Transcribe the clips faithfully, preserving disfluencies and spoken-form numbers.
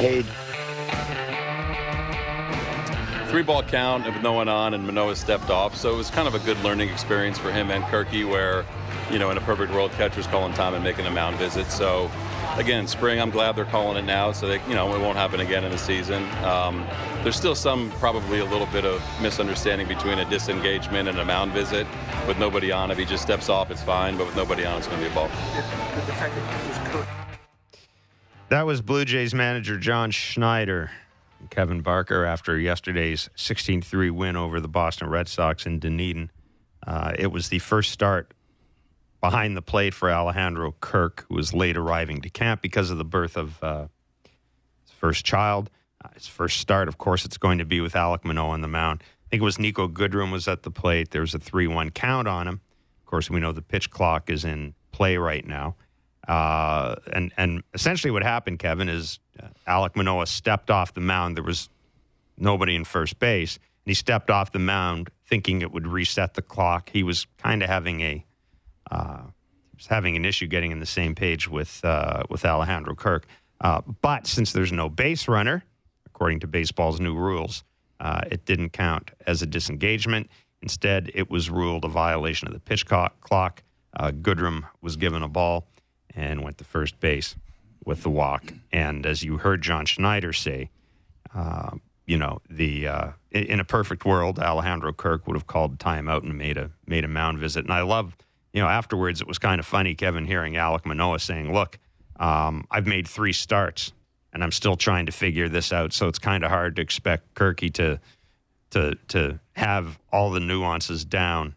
paid. Three-ball count of Manoah on, and Manoah stepped off, so it was kind of a good learning experience for him and Kirky, where, you know, in a perfect world, catcher's calling time and making a mound visit. So, again, spring, I'm glad they're calling it now, so that, you know, it won't happen again in the season. Um, there's still some, probably a little bit of misunderstanding between a disengagement and a mound visit. With nobody on, if he just steps off, it's fine, but with nobody on, it's going to be a ball. That was Blue Jays manager John Schneider. Kevin Barker, after yesterday's sixteen three win over the Boston Red Sox in Dunedin. Uh, it was the first start behind the plate for Alejandro Kirk, who was late arriving to camp because of the birth of uh, his first child. Uh, his first start, of course, it's going to be with Alek Manoah on the mound. I think it was Nico Goodrum was at the plate. There was a three one count on him. Of course, we know the pitch clock is in play right now. Uh, and, and essentially what happened, Kevin, is uh, Alek Manoah stepped off the mound. There was nobody in first base, and he stepped off the mound thinking it would reset the clock. He was kind of having a uh, he was having an issue getting in the same page with uh, with Alejandro Kirk. Uh, but since there's no base runner, according to baseball's new rules, uh, it didn't count as a disengagement. Instead, it was ruled a violation of the pitch clock. Uh, Goodrum was given a ball and went to first base with the walk. And as you heard John Schneider say, uh, you know, the uh, in, in a perfect world, Alejandro Kirk would have called timeout and made a made a mound visit. And I love, you know, afterwards it was kind of funny, Kevin, hearing Alek Manoah saying, look, um, I've made three starts, and I'm still trying to figure this out, so it's kind of hard to expect Kirky to, to, to have all the nuances down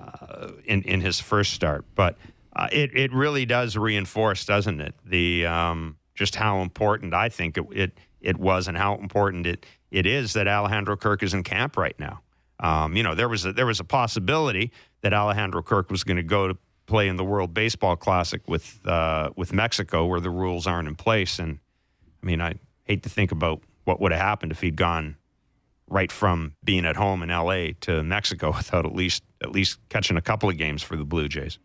uh, in, in his first start. But Uh, it, it really does reinforce, doesn't it, the um, just how important I think it, it it was and how important it it is that Alejandro Kirk is in camp right now. Um, you know, there was a, there was a possibility that Alejandro Kirk was going to go to play in the World Baseball Classic with uh, with Mexico, where the rules aren't in place. And I mean, I hate to think about what would have happened if he'd gone right from being at home in L A to Mexico without at least at least catching a couple of games for the Blue Jays.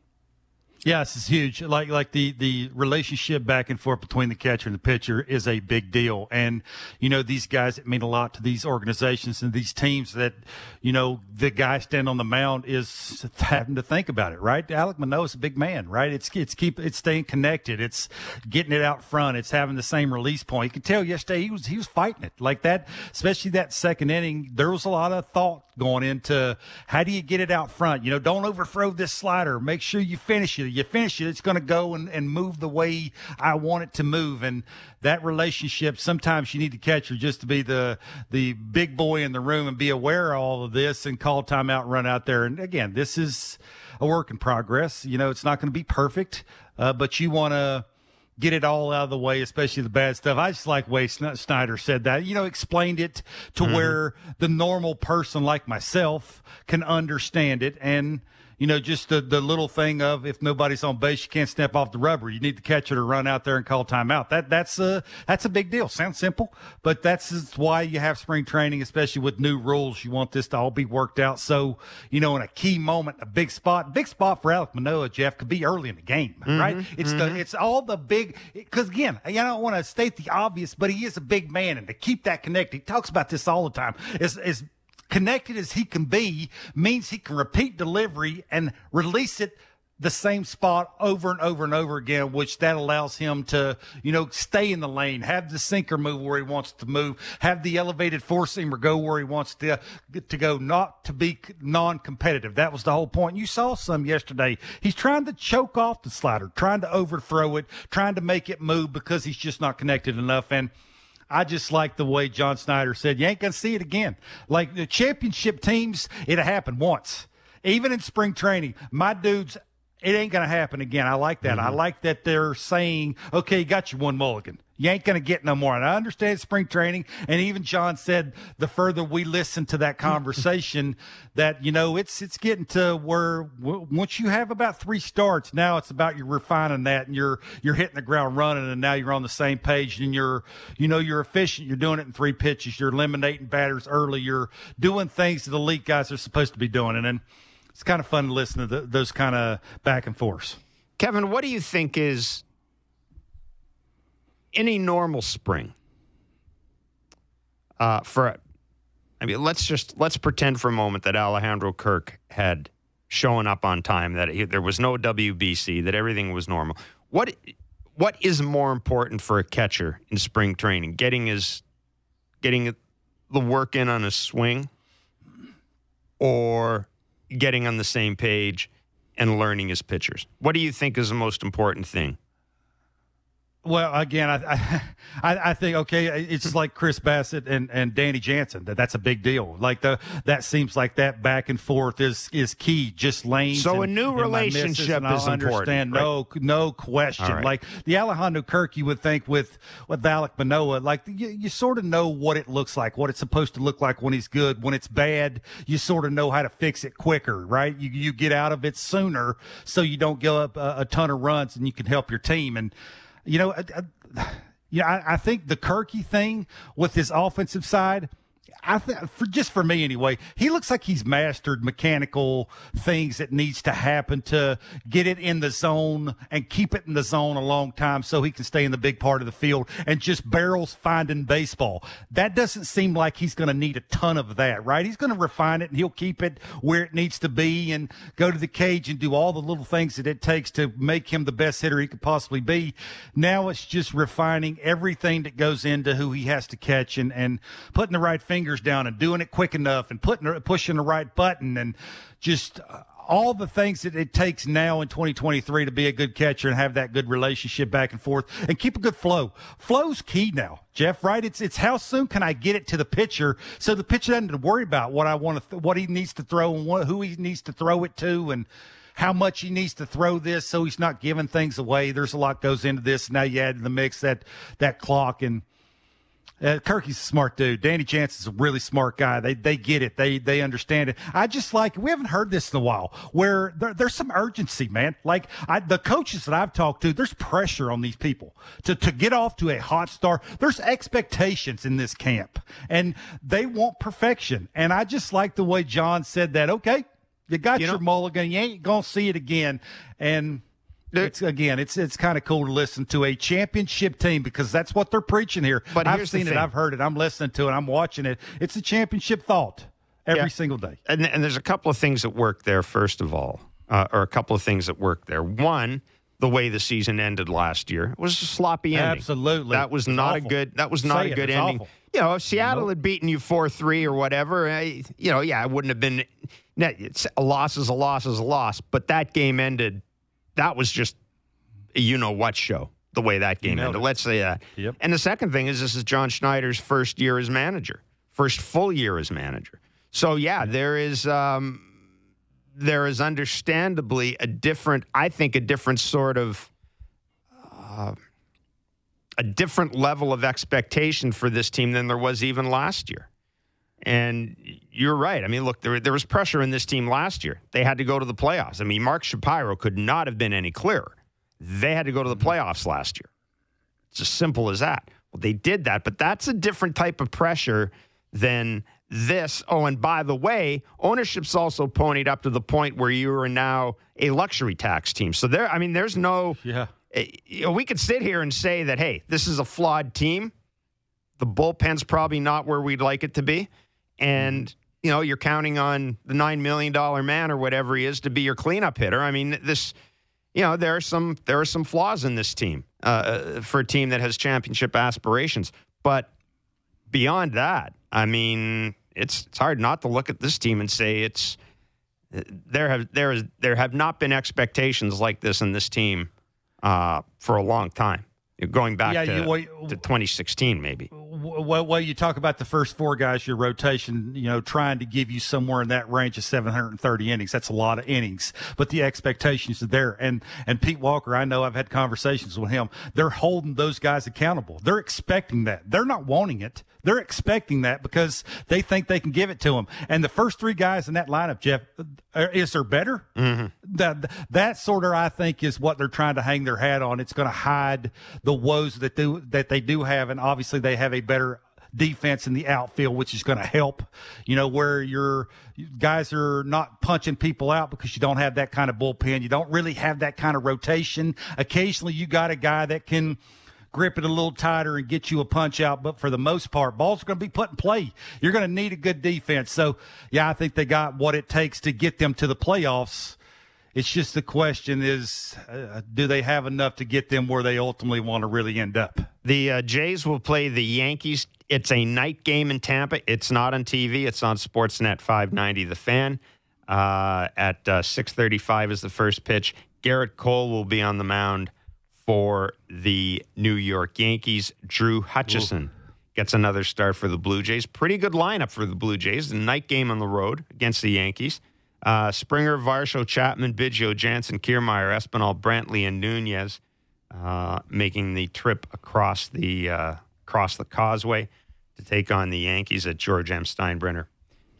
Yes, it's huge. Like like the, the relationship back and forth between the catcher and the pitcher is a big deal. And, you know, these guys that mean a lot to these organizations and these teams that, you know, the guy standing on the mound is having to think about it, right? Alek Manoah is a big man, right? It's it's keep it's staying connected. It's getting it out front. It's having the same release point. You could tell yesterday he was he was fighting it like that, especially that second inning. There was a lot of thought going into how do you get it out front? You know, don't overthrow this slider. Make sure you finish it. You finish it, it's going to go and, and move the way I want it to move. And that relationship, sometimes you need the catcher just to be the the big boy in the room and be aware of all of this and call timeout, run out there. And, again, this is a work in progress. You know, it's not going to be perfect, uh, but you want to get it all out of the way, especially the bad stuff. I just like the way Schneider said that, you know, explained it to mm-hmm. where the normal person like myself can understand it. And, you know, just the, the little thing of if nobody's on base, you can't step off the rubber. You need the catcher to run out there and call timeout. That that's a that's a big deal. Sounds simple, but that's why you have spring training, especially with new rules. You want this to all be worked out. So, you know, in a key moment, a big spot, big spot for Alek Manoah, Jeff, could be early in the game, mm-hmm, right? It's mm-hmm. the it's all the big because again, I don't want to state the obvious, but he is a big man, and to keep that connected, he talks about this all the time. Is is connected as he can be means he can repeat delivery and release it the same spot over and over and over again, which that allows him to, you know, stay in the lane, have the sinker move where he wants to move, have the elevated four-seamer go where he wants to, to go, not to be non-competitive. That was the whole point. You saw some yesterday. He's trying to choke off the slider, trying to overthrow it, trying to make it move because he's just not connected enough. And I just like the way John Schneider said, you ain't going to see it again. Like the championship teams, it'll happen once. Even in spring training, my dudes, it ain't going to happen again. I like that. Mm-hmm. I like that they're saying, okay, you got your one mulligan. You ain't going to get no more. And I understand spring training. And even John said the further we listen to that conversation that, you know, it's it's getting to where w- once you have about three starts, now it's about you're refining that and you're you're hitting the ground running and now you're on the same page and you're, you know, you're efficient. You're doing it in three pitches. You're eliminating batters early. You're doing things that the elite guys are supposed to be doing. And then it's kind of fun to listen to the, those kind of back and forth. Kevin, what do you think is – any normal spring, uh, for, I mean, let's just, let's pretend for a moment that Alejandro Kirk had shown up on time, that he, there was no W B C, that everything was normal. What, what is more important for a catcher in spring training? Getting his, getting the work in on his swing, or getting on the same page and learning his pitchers? What do you think is the most important thing? Well, again, I I, I think, okay, it's just like Chris Bassett and, and Danny Jansen. That, that's a big deal. Like, the that seems like that back and forth is is key. Just lanes. So and, a new relationship is important. Understand, right? No, no question. Right. Like the Alejandro Kirk, you would think with with Alek Manoah, like you, you sort of know what it looks like, what it's supposed to look like when he's good. When it's bad, you sort of know how to fix it quicker, right? You you get out of it sooner, so you don't give up a, a ton of runs, and you can help your team. And You know, I, I, you know, I, I think the Kirky thing with his offensive side, I th- for just for me anyway, he looks like he's mastered mechanical things that needs to happen to get it in the zone and keep it in the zone a long time so he can stay in the big part of the field and just barrels finding baseball. That doesn't seem like he's going to need a ton of that, right? He's going to refine it and he'll keep it where it needs to be and go to the cage and do all the little things that it takes to make him the best hitter he could possibly be. Now it's just refining everything that goes into who he has to catch and, and putting the right finger down and doing it quick enough and putting pushing the right button and just all the things that it takes now in twenty twenty-three to be a good catcher and have that good relationship back and forth and keep a good flow. Flow's key now, Jeff, right? It's it's how soon can I get it to the pitcher so the pitcher doesn't have to worry about what I want to th- what he needs to throw and what, who he needs to throw it to and how much he needs to throw this so he's not giving things away. There's a lot goes into this. Now you add in the mix that that clock and Uh, Kirky's a smart dude. Danny Jansen's a really smart guy. They they get it. They they understand it. I just like, we haven't heard this in a while, where there, there's some urgency, man. Like I, the coaches that I've talked to, there's pressure on these people to, to get off to a hot start. There's expectations in this camp, and they want perfection. And I just like the way John said that, okay, you got you your know, mulligan. You ain't going to see it again. And It's again, it's it's kind of cool to listen to a championship team because that's what they're preaching here. But I've seen it, I've heard it, I'm listening to it, I'm watching it. It's a championship thought every yeah. single day. And, and there's a couple of things that work there, first of all, uh, or a couple of things that work there. One, the way the season ended last year it was a sloppy ending. Absolutely, that was it's not awful. a good. That was not Say a good it, ending. Awful. You know, if Seattle nope. had beaten you four three or whatever, I, you know, yeah, it wouldn't have been. It's, a loss is a loss is a loss, but that game ended. That was just a you-know-what show, the way that game ended. It. Let's say that. Yep. And the second thing is this is John Schneider's first year as manager, first full year as manager. So, yeah, there is um, there is understandably a different, I think, a different sort of, uh, a different level of expectation for this team than there was even last year. And you're right. I mean, look, there, there was pressure in this team last year. They had to go to the playoffs. I mean, Mark Shapiro could not have been any clearer. They had to go to the playoffs last year. It's as simple as that. Well, they did that, but that's a different type of pressure than this. Oh, and by the way, ownership's also ponied up to the point where you are now a luxury tax team. So there, I mean, there's no... Yeah. You know, we could sit here and say that, hey, this is a flawed team. The bullpen's probably not where we'd like it to be. And, you know, you're counting on the nine million dollars man or whatever he is to be your cleanup hitter. I mean, this, you know, there are some there are some flaws in this team uh, for a team that has championship aspirations. But beyond that, I mean, it's it's hard not to look at this team and say it's there have there is there have not been expectations like this in this team uh, for a long time, going back yeah, to, you, well, to twenty sixteen maybe. Well, well, you talk about the first four guys, your rotation, you know, trying to give you somewhere in that range of seven hundred thirty innings. That's a lot of innings, but the expectations are there. And, and Pete Walker, I know I've had conversations with him. They're holding those guys accountable. They're expecting that. They're not wanting it. They're expecting that because they think they can give it to them. And the first three guys in that lineup, Jeff, is there better? Mm-hmm. That, that sort of, I think, is what they're trying to hang their hat on. It's going to hide the woes that they, that they do have. And obviously they have a better defense in the outfield, which is going to help, you know, where your guys are not punching people out because you don't have that kind of bullpen. You don't really have that kind of rotation. Occasionally you got a guy that can grip it a little tighter and get you a punch out. But for the most part, balls are going to be put in play. You're going to need a good defense. So, yeah, I think they got what it takes to get them to the playoffs. It's just the question is, uh, do they have enough to get them where they ultimately want to really end up? The uh, Jays will play the Yankees. It's a night game in Tampa. It's not on T V. It's on Sportsnet five ninety The Fan. Uh, at uh, six thirty-five is the first pitch. Garrett Cole will be on the mound for the New York Yankees. Drew Hutchison Ooh. gets another start for the Blue Jays. Pretty good lineup for the Blue Jays. The night game on the road against the Yankees. Uh, Springer, Varsho, Chapman, Biggio, Jansen, Kiermaier, Espinal, Brantley, and Nunez uh, making the trip across the uh, across the causeway to take on the Yankees at George M. Steinbrenner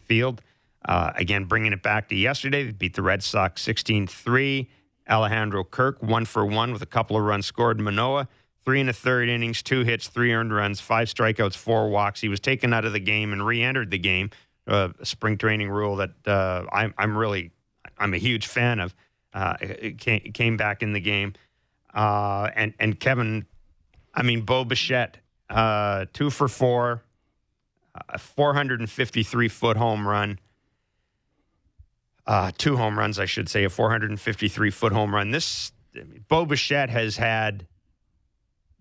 Field. Uh, again, bringing it back to yesterday, they beat the Red Sox sixteen three. Alejandro Kirk, one for one with a couple of runs scored. Manoah, three and a third innings, two hits, three earned runs, five strikeouts, four walks. He was taken out of the game and re-entered the game. Uh, a spring training rule that uh, I'm, I'm really, I'm a huge fan of. Uh, it came, it came back in the game. Uh, and, and Kevin, I mean, Bo Bichette, uh, two for four, a four fifty-three foot home run. Uh, two home runs, I should say, a four fifty-three foot home run. This, I mean, Bo Bichette has had,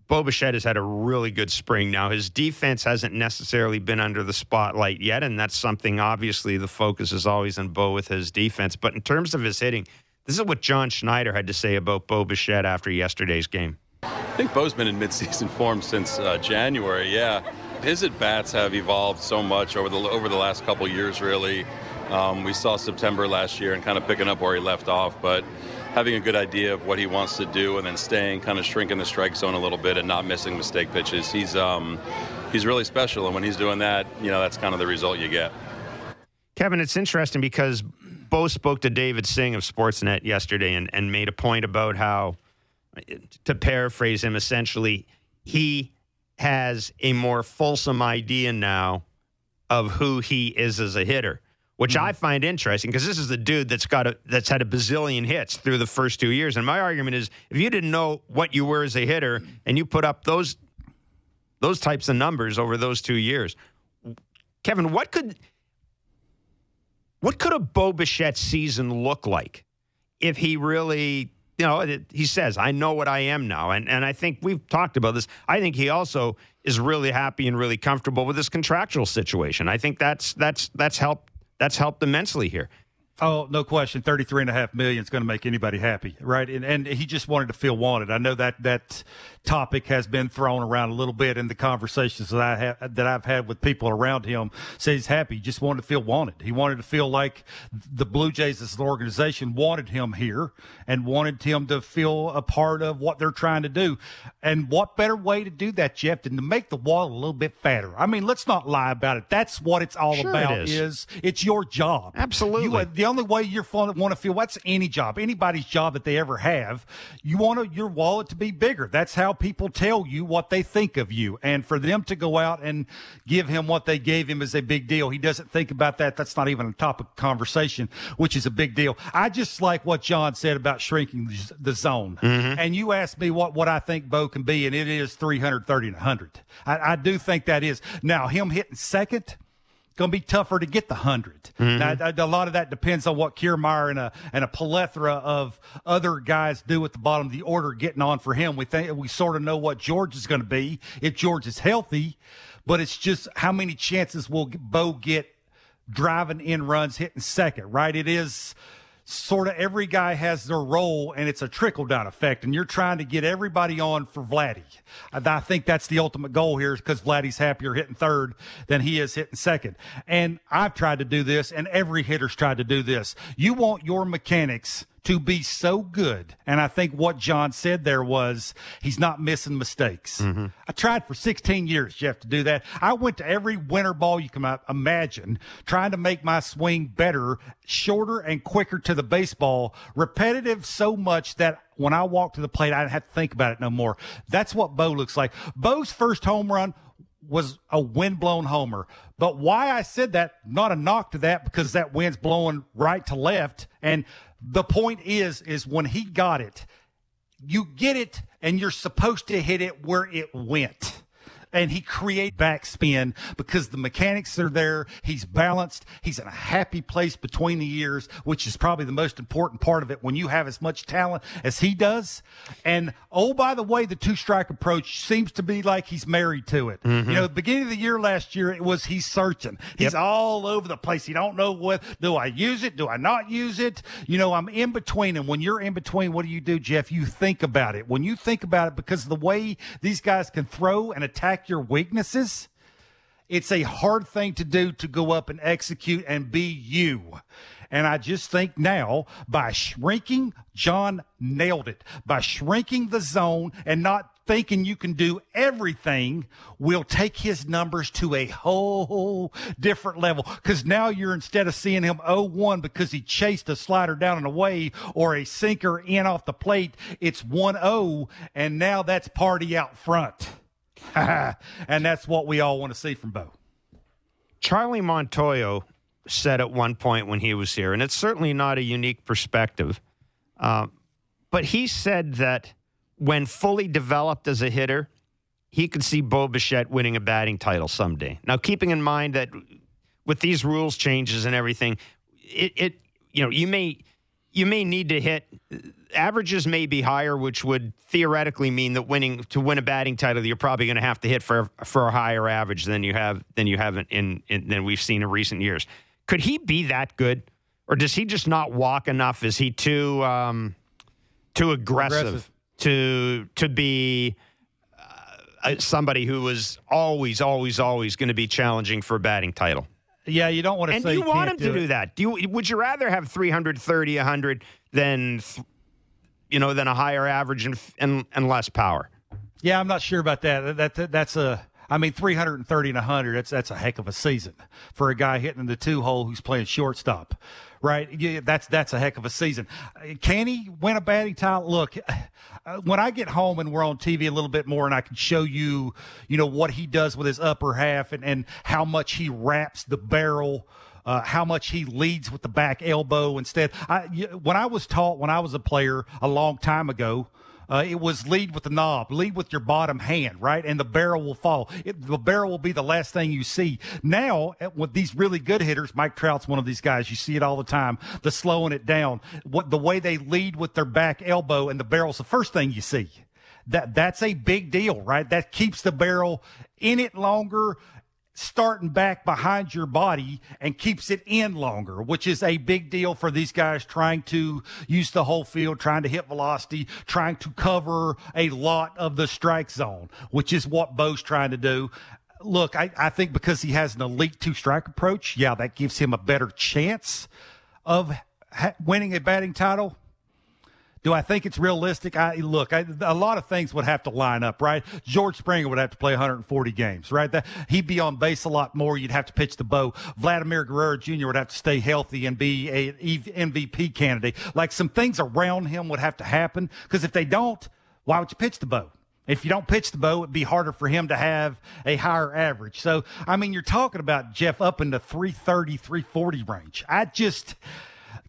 Bo Bichette has had a really good spring. Now, his defense hasn't necessarily been under the spotlight yet, and that's something, obviously, the focus is always on Bo with his defense. But in terms of his hitting, this is what John Schneider had to say about Bo Bichette after yesterday's game. I think Bo's been in midseason form since uh, January, yeah. His at-bats have evolved so much over the over the last couple of years, really. Um, we saw September last year and kind of picking up where he left off, but having a good idea of what he wants to do and then staying, kind of shrinking the strike zone a little bit and not missing mistake pitches. He's um, he's really special, and when he's doing that, you know, that's kind of the result you get. Kevin, it's interesting because Bo spoke to David Singh of Sportsnet yesterday and, and made a point about how, to paraphrase him essentially, he has a more fulsome idea now of who he is as a hitter. Which I find interesting because this is the dude that's got a, that's had a bazillion hits through the first two years. And my argument is, if you didn't know what you were as a hitter and you put up those those types of numbers over those two years, Kevin, what could what could a Bo Bichette season look like if he really, you know, he says, I know what I am now. And and I think we've talked about this. I think he also is really happy and really comfortable with his contractual situation. I think that's that's that's helped. That's helped immensely here. Oh, no question. thirty-three and a half million is going to make anybody happy, right? And and he just wanted to feel wanted. I know that that topic has been thrown around a little bit in the conversations that I have, that I've had with people around him. Say he's happy. He just wanted to feel wanted. He wanted to feel like the Blue Jays as an organization wanted him here and wanted him to feel a part of what they're trying to do. And what better way to do that, Jeff, than to make the wall a little bit fatter? I mean, let's not lie about it. That's what it's all sure about. It is. is it's your job. Absolutely. You, uh, the only way you want to feel, that's any job, anybody's job that they ever have, you want to, your wallet to be bigger. That's how people tell you what they think of you. And for them to go out and give him what they gave him is a big deal. He doesn't think about that. That's not even a topic of conversation, which is a big deal. I just like what John said about shrinking the zone. Mm-hmm. And you asked me what, what I think Bo can be, and it is three thirty and a hundred. I, I do think that is. Now, him hitting second, going to be tougher to get the hundred. Mm-hmm. Now, a lot of that depends on what Kiermaier and a and a plethora of other guys do at the bottom of the order getting on for him. We think we sort of know what George is going to be if George is healthy, but it's just how many chances will Bo get driving in runs, hitting second, right? It is sort of every guy has their role, and it's a trickle-down effect, and you're trying to get everybody on for Vladdy. I think that's the ultimate goal here because Vladdy's happier hitting third than he is hitting second. And I've tried to do this, and every hitter's tried to do this. You want your mechanics to be so good, and I think what John said there was he's not missing mistakes. Mm-hmm. I tried for sixteen years, Jeff, to do that. I went to every winter ball you can imagine, trying to make my swing better, shorter and quicker to the baseball, repetitive so much that when I walked to the plate, I didn't have to think about it no more. That's what Bo looks like. Bo's first home run was a wind-blown homer. But why I said that, not a knock to that, because that wind's blowing right to left. And the point is, is when he got it, you get it and you're supposed to hit it where it went. And he creates backspin because the mechanics are there. He's balanced. He's in a happy place between the years, which is probably the most important part of it when you have as much talent as he does. And, oh, by the way, the two-strike approach seems to be like he's married to it. Mm-hmm. You know, the beginning of the year last year, it was he's searching. He's yep. all over the place. He don't know what, do I use it? Do I not use it? You know, I'm in between. And when you're in between, what do you do, Jeff? You think about it. When you think about it, because the way these guys can throw and attack your weaknesses, it's a hard thing to do to go up and execute and be you. And I just think now, by shrinking, John nailed it, by shrinking the zone and not thinking you can do everything, will take his numbers to a whole different level. Because now you're, instead of seeing him oh one because he chased a slider down and away or a sinker in off the plate, it's one oh, and now that's party out front. And that's what we all want to see from Bo. Charlie Montoyo said at one point when he was here, and it's certainly not a unique perspective, uh, but he said that when fully developed as a hitter, he could see Bo Bichette winning a batting title someday. Now, keeping in mind that with these rules changes and everything, it, it you know you may you may need to hit. Averages may be higher, which would theoretically mean that winning to win a batting title, you're probably going to have to hit for for a higher average than you have than you haven't in, in than we've seen in recent years. Could he be that good, or does he just not walk enough? Is he too um, too aggressive, aggressive to to be uh, somebody who is always, always, always going to be challenging for a batting title? Yeah, you don't want to. And say do you want him do to it. do that? Do you? Would you rather have three hundred thirty, one hundred than? Th- you know, than a higher average and, and and less power. Yeah, I'm not sure about that. That, that that's a, I mean, three hundred thirty and one hundred, that's that's a heck of a season for a guy hitting the two-hole who's playing shortstop, right? Yeah, that's that's a heck of a season. Can he win a batting title? Look, when I get home and we're on T V a little bit more and I can show you, you know, what he does with his upper half and, and how much he wraps the barrel, Uh, how much he leads with the back elbow instead. I, when I was taught when I was a player a long time ago, uh, it was lead with the knob, lead with your bottom hand, right? And the barrel will fall. It, the barrel will be the last thing you see. Now, with these really good hitters, Mike Trout's one of these guys. You see it all the time, the slowing it down, what the way they lead with their back elbow, and the barrel's the first thing you see. That That's a big deal, right? That keeps the barrel in it longer, starting back behind your body and keeps it in longer, which is a big deal for these guys trying to use the whole field, trying to hit velocity, trying to cover a lot of the strike zone, which is what Bo's trying to do. Look, I, I think because he has an elite two-strike approach, yeah, that gives him a better chance of ha- winning a batting title. Do I think it's realistic? I Look, I, a lot of things would have to line up, right? George Springer would have to play one hundred forty games, right? That, he'd be on base a lot more. You'd have to pitch the Bo. Vladimir Guerrero Junior would have to stay healthy and be an M V P candidate. Like, some things around him would have to happen, because if they don't, why would you pitch the Bo? If you don't pitch the Bo, it'd be harder for him to have a higher average. So, I mean, you're talking about, Jeff, up in the three thirty, three forty range. I just...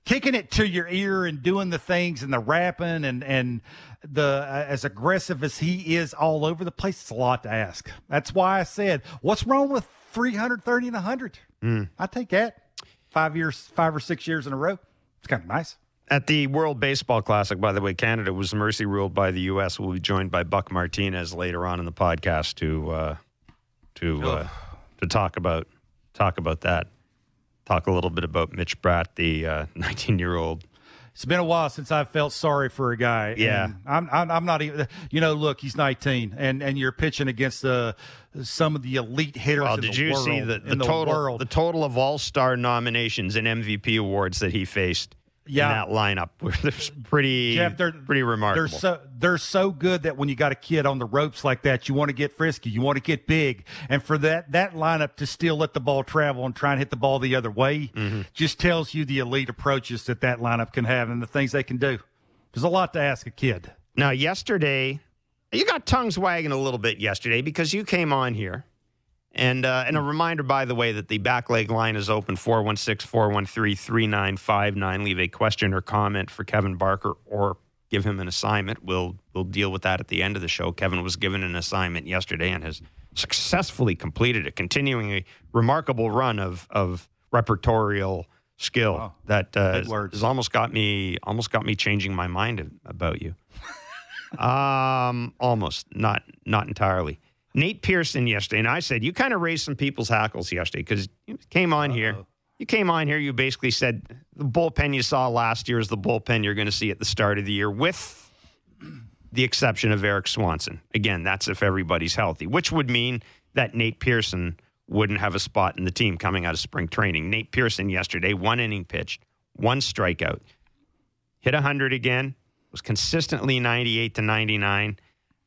Kicking it to your ear and doing the things and the rapping and, and the uh, as aggressive as he is all over the place, it's a lot to ask. That's why I said, what's wrong with three hundred thirty and one hundred? Mm. I take that. Five years, five or six years in a row. It's kind of nice. At the World Baseball Classic, by the way, Canada was mercy ruled by the U S We'll be joined by Buck Martinez later on in the podcast to uh, to uh, to talk about talk about that. Talk a little bit about Mitch Bratt, the uh, nineteen-year-old. It's been a while since I've felt sorry for a guy. Yeah, I'm, I'm. I'm not even. You know, look, he's nineteen, and and you're pitching against the uh, some of the elite hitters. Well, in did the you world, see the, the, the total? World. The total of All-Star nominations and M V P awards that he faced. Yeah. In that lineup, where there's pretty, Jeff, they're, pretty remarkable. They're so, they're so good that when you got a kid on the ropes like that, you want to get frisky, you want to get big. And for that that lineup to still let the ball travel and try and hit the ball the other way, mm-hmm. just tells you the elite approaches that that lineup can have and the things they can do. There's a lot to ask a kid. Now, yesterday, you got tongues wagging a little bit yesterday because you came on here. And uh, and a reminder, by the way, that the back leg line is open, four one six, four one three, three nine five nine. Leave a question or comment for Kevin Barker or give him an assignment. We'll we'll deal with that at the end of the show. Kevin was given an assignment yesterday and has successfully completed it, continuing a remarkable run of of repertorial skill wow. that uh, has almost got me almost got me changing my mind about you. um, almost not not entirely. Nate Pearson yesterday, and I said you kind of raised some people's hackles yesterday because you came on Uh-oh. here. You came on here, you basically said the bullpen you saw last year is the bullpen you're going to see at the start of the year with the exception of Eric Swanson. Again, that's if everybody's healthy, which would mean that Nate Pearson wouldn't have a spot in the team coming out of spring training. Nate Pearson yesterday, one inning pitched, one strikeout, hit one hundred again, was consistently ninety-eight to ninety-nine.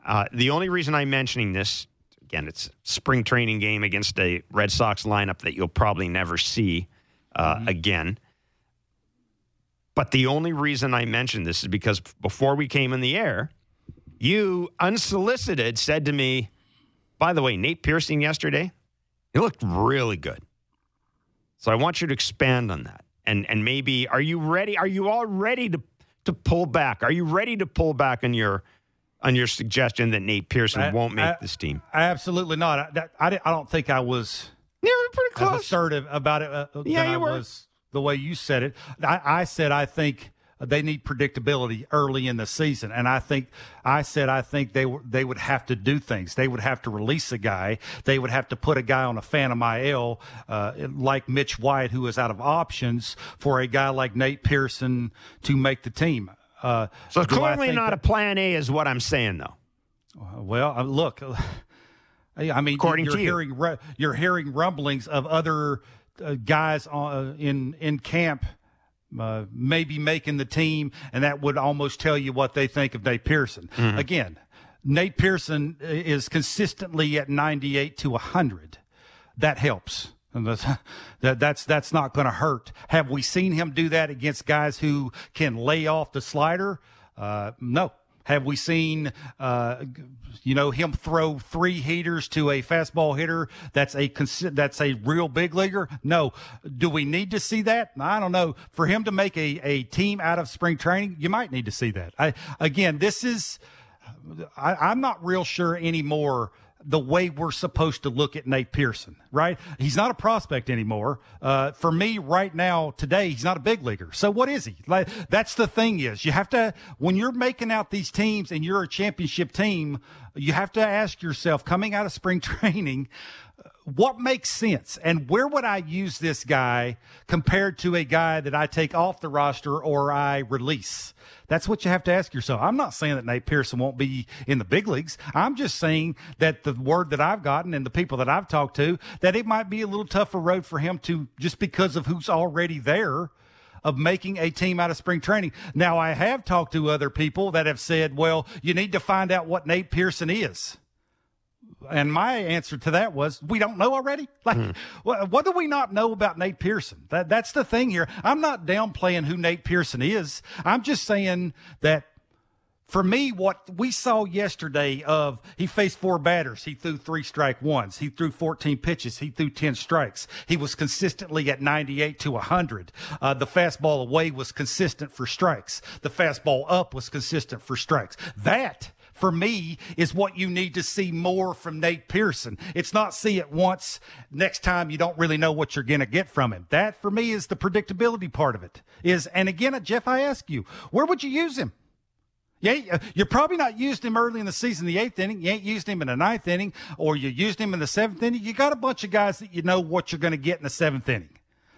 Uh, the only reason I'm mentioning this, again, it's a spring training game against a Red Sox lineup that you'll probably never see. Uh, mm-hmm. again. But the only reason I mentioned this is because before we came in the air, you unsolicited said to me, by the way, Nate Pearson yesterday, he looked really good. So I want you to expand on that. And and maybe, are you ready? Are you all ready to, to pull back? Are you ready to pull back on your on your suggestion that Nate Pearson I, won't make I, this team? I absolutely not. I, that, I, I don't think I was... Yeah, we're pretty close. As assertive about it uh, yeah, than I were. was the way you said it. I, I said I think they need predictability early in the season, and I think I said I think they w- they would have to do things. They would have to release a guy. They would have to put a guy on a Phantom I L uh, like Mitch White, who is out of options, for a guy like Nate Pearson to make the team. Uh, so clearly not that- a plan A is what I'm saying, though. Uh, well, uh, look... I mean, According you're, to hearing, you. you're hearing rumblings of other uh, guys uh, in in camp uh, maybe making the team, and that would almost tell you what they think of Nate Pearson. Mm-hmm. Again, Nate Pearson is consistently at ninety-eight to one hundred. That helps. And that's, that, that's that's not going to hurt. Have we seen him do that against guys who can lay off the slider? Uh, no. Have we seen, uh, you know, him throw three heaters to a fastball hitter that's a that's a real big leaguer? No. Do we need to see that? I don't know. For him to make a, a team out of spring training, you might need to see that. I, again, this is I, I'm not real sure anymore the way we're supposed to look at Nate Pearson, right? He's not a prospect anymore. Uh, for me right now, today, he's not a big leaguer. So what is he? Like, that's the thing is you have to, when you're making out these teams and you're a championship team, you have to ask yourself coming out of spring training, what makes sense and where would I use this guy compared to a guy that I take off the roster or I release? That's what you have to ask yourself. I'm not saying that Nate Pearson won't be in the big leagues. I'm just saying that the word that I've gotten and the people that I've talked to, that it might be a little tougher road for him to just because of who's already there of making a team out of spring training. Now, I have talked to other people that have said, well, you need to find out what Nate Pearson is. And my answer to that was, we don't know already. Like, mm. what, what do we not know about Nate Pearson? That that's the thing here. I'm not downplaying who Nate Pearson is. I'm just saying that for me, what we saw yesterday of he faced four batters. He threw three strike ones. He threw fourteen pitches. He threw ten strikes. He was consistently at ninety-eight to one hundred. Uh, the fastball away was consistent for strikes. The fastball up was consistent for strikes. That for me, is what you need to see more from Nate Pearson. It's not see it once. Next time, you don't really know what you're going to get from him. That, for me, is the predictability part of it. Is and again, Jeff, I ask you, where would you use him? Yeah, you're probably not used him early in the season, the eighth inning. You ain't used him in the ninth inning, or you used him in the seventh inning. You got a bunch of guys that you know what you're going to get in the seventh inning.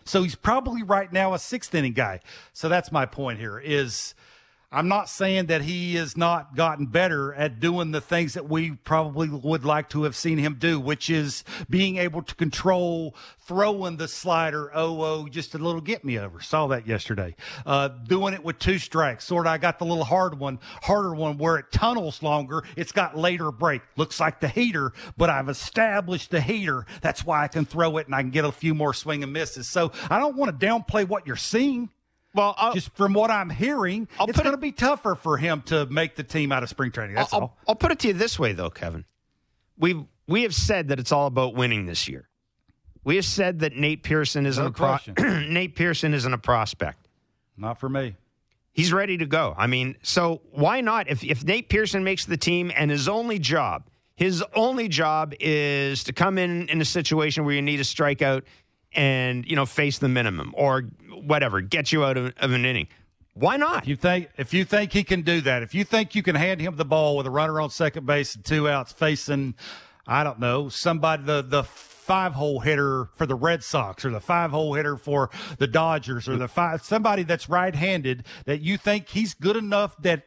So he's probably right now a sixth inning guy. So that's my point here is – I'm not saying that he has not gotten better at doing the things that we probably would like to have seen him do, which is being able to control throwing the slider, oh, oh, just a little get me over. Saw that yesterday. Uh, doing it with two strikes. Sort of I got the little hard one, harder one where it tunnels longer. It's got later break. Looks like the heater, but I've established the heater. That's why I can throw it and I can get a few more swing and misses. So I don't want to downplay what you're seeing. Well, I'll, just from what I'm hearing, I'll it's going to be tougher for him to make the team out of spring training. That's I'll, all. I'll put it to you this way, though, Kevin. We we have said that it's all about winning this year. We have said that Nate Pearson isn't no a pro- Nate Pearson isn't a prospect. Not for me. He's ready to go. I mean, so why not? If if Nate Pearson makes the team and his only job, his only job is to come in in a situation where you need a strikeout and, you know, face the minimum or whatever, get you out of, of an inning. Why not? If you think if you think he can do that, if you think you can hand him the ball with a runner on second base and two outs facing, I don't know, somebody, the the five-hole hitter for the Red Sox or the five-hole hitter for the Dodgers or the five, somebody that's right-handed that you think he's good enough that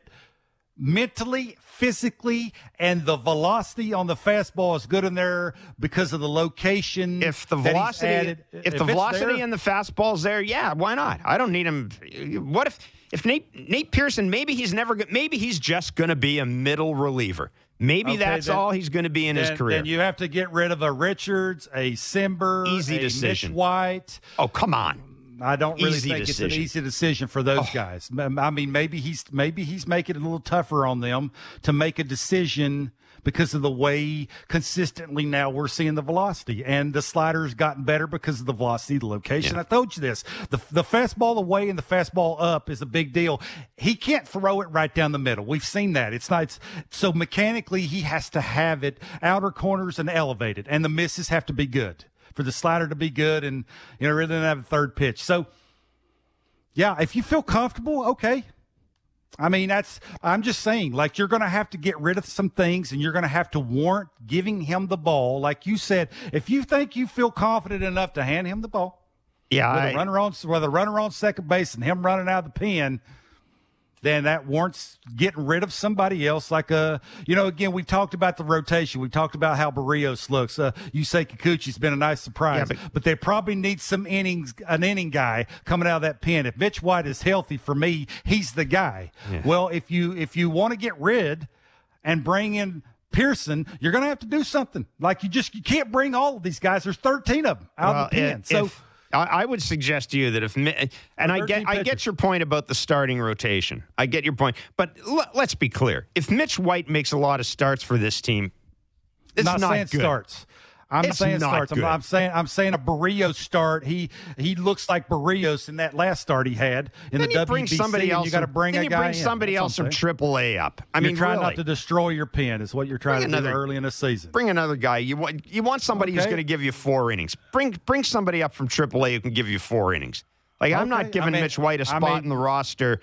mentally, physically, and the velocity on the fastball is good in there because of the location. If the velocity, added, if, if the velocity there, and the fastball's there, yeah, why not? I don't need him. What if if Nate Nate Pearson? Maybe he's never. Maybe he's just going to be a middle reliever. Maybe okay, that's then, all he's going to be in then, his career. Then you have to get rid of a Richards, a Simber, easy a decision. Mitch White. Oh, come on. I don't really easy think decision. It's an easy decision for those oh. guys. I mean, maybe he's maybe he's making it a little tougher on them to make a decision because of the way consistently now we're seeing the velocity. And the slider's gotten better because of the velocity, the location. Yeah. I told you this. The the fastball away and the fastball up is a big deal. He can't throw it right down the middle. We've seen that. It's not it's, so mechanically he has to have it outer corners and elevated. And the misses have to be good for the slider to be good and, you know, really didn't have a third pitch. So, yeah, if you feel comfortable, okay. I mean, that's – I'm just saying, like, you're going to have to get rid of some things and you're going to have to warrant giving him the ball. Like you said, if you think you feel confident enough to hand him the ball, yeah, with, I, a, runner on, with a runner on second base and him running out of the pen, then that warrants getting rid of somebody else. Like, uh, you know, again, we talked about the rotation. We talked about how Barrios looks. Uh, you say Kikuchi's been a nice surprise. Yeah, but, but they probably need some innings, an inning guy coming out of that pen. If Mitch White is healthy, for me, he's the guy. Yeah. Well, if you if you want to get rid and bring in Pearson, you're going to have to do something. Like, you just you can't bring all of these guys. There's thirteen of them out well, of the pen. If, so. If, I would suggest to you that if – and I get pitchers. I get your point about the starting rotation. I get your point. But l- let's be clear. If Mitch White makes a lot of starts for this team, it's not, not saying good. starts. I'm it's saying starts. I'm, I'm saying I'm saying a Barrios start. He he looks like Barrios in that last start he had in then the you W B C. Bring somebody else. You got to bring then a you guy. Bring somebody in. else from triple A up. I you're mean, trying really. not to destroy your pen is what you're trying bring to another, do early in the season. Bring another guy. You want you want somebody okay. who's going to give you four innings. Bring bring somebody up from triple A who can give you four innings. Like okay. I'm not giving I mean, Mitch White a spot I mean, in the roster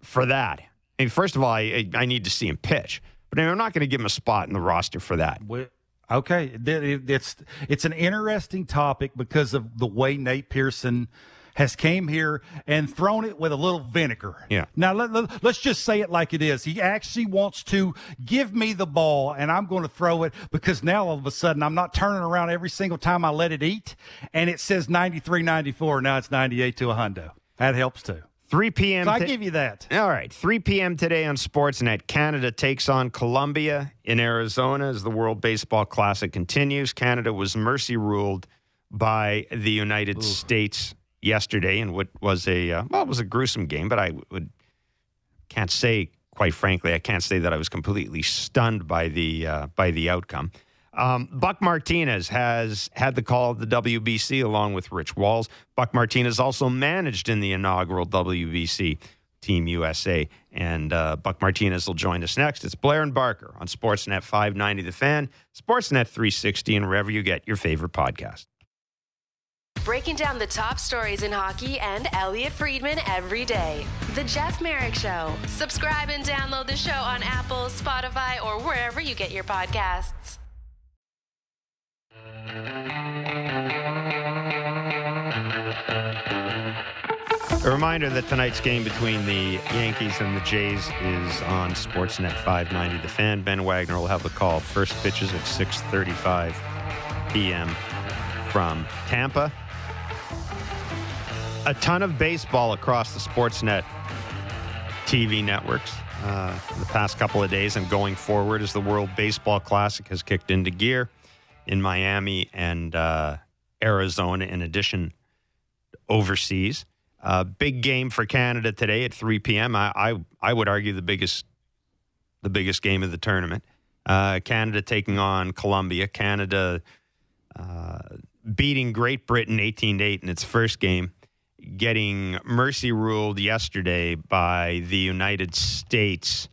for that. I mean, first of all, I I need to see him pitch, but I'm not going to give him a spot in the roster for that. What? Okay, it's it's an interesting topic because of the way Nate Pearson has came here and thrown it with a little vinegar. Yeah. Now, let, let, let's just say it like it is. He actually wants to give me the ball, and I'm going to throw it because now all of a sudden I'm not turning around every single time I let it eat, and it says ninety-three ninety-four. Now it's ninety-eight to a hundo. That helps too. three p.m. So I give you that. All right. three p.m. today on Sportsnet. Canada takes on Colombia in Arizona as the World Baseball Classic continues. Canada was mercy ruled by the United Ooh. States yesterday in what was a, uh, well, it was a gruesome game, but I would can't say, quite frankly, I can't say that I was completely stunned by the, uh, by the outcome. Um, Buck Martinez has had the call of the W B C along with Rich Walls. Buck Martinez also managed in the inaugural W B C Team U S A. And uh, Buck Martinez will join us next. It's Blair and Barker on Sportsnet five ninety The Fan, Sportsnet three sixty, and wherever you get your favorite podcast. Breaking down the top stories in hockey and Elliot Friedman every day. The Jeff Merrick Show. Subscribe and download the show on Apple, Spotify, or wherever you get your podcasts. A reminder that tonight's game between the Yankees and the Jays is on Sportsnet five ninety The Fan. Ben Wagner will have the call. First pitches at six thirty-five p.m. from Tampa. A ton of baseball across the Sportsnet T V networks uh, the past couple of days and going forward as the World Baseball Classic has kicked into gear in Miami and uh, Arizona, in addition overseas. Uh, big game for Canada today at three p.m. I, I I would argue the biggest the biggest game of the tournament. Uh, Canada taking on Colombia. Canada uh, beating Great Britain eighteen to eight in its first game. getting mercy ruled yesterday by the United States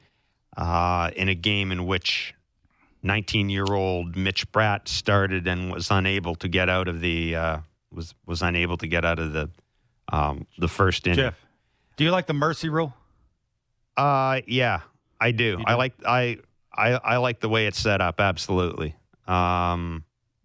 uh, in a game in which nineteen-year-old Mitch Bratt started and was unable to get out of the uh, was was unable to get out of the um, the first inning. Jeff, do you like the mercy rule? Uh, yeah, I do. do? I like I, I I like the way it's set up. Absolutely, um,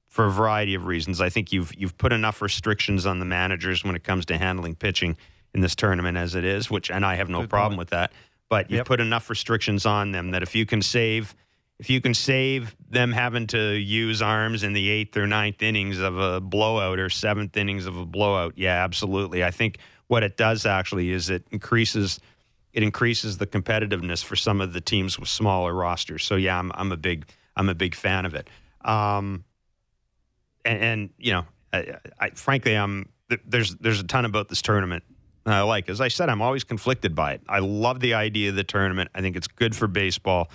for a variety of reasons. I think you've you've put enough restrictions on the managers when it comes to handling pitching in this tournament as it is. Which, and I have no Good problem point. with that. But you yep. put enough restrictions on them that if you can save. If you can save them having to use arms in the eighth or ninth innings of a blowout or seventh innings of a blowout, yeah, absolutely. I think what it does actually is it increases it increases the competitiveness for some of the teams with smaller rosters. So yeah, I'm I'm a big I'm a big fan of it. Um, and, and you know, I, I, frankly, I'm there's there's a ton about this tournament that I like. As I said, I'm always conflicted by it. I love the idea of the tournament. I think it's good for baseball.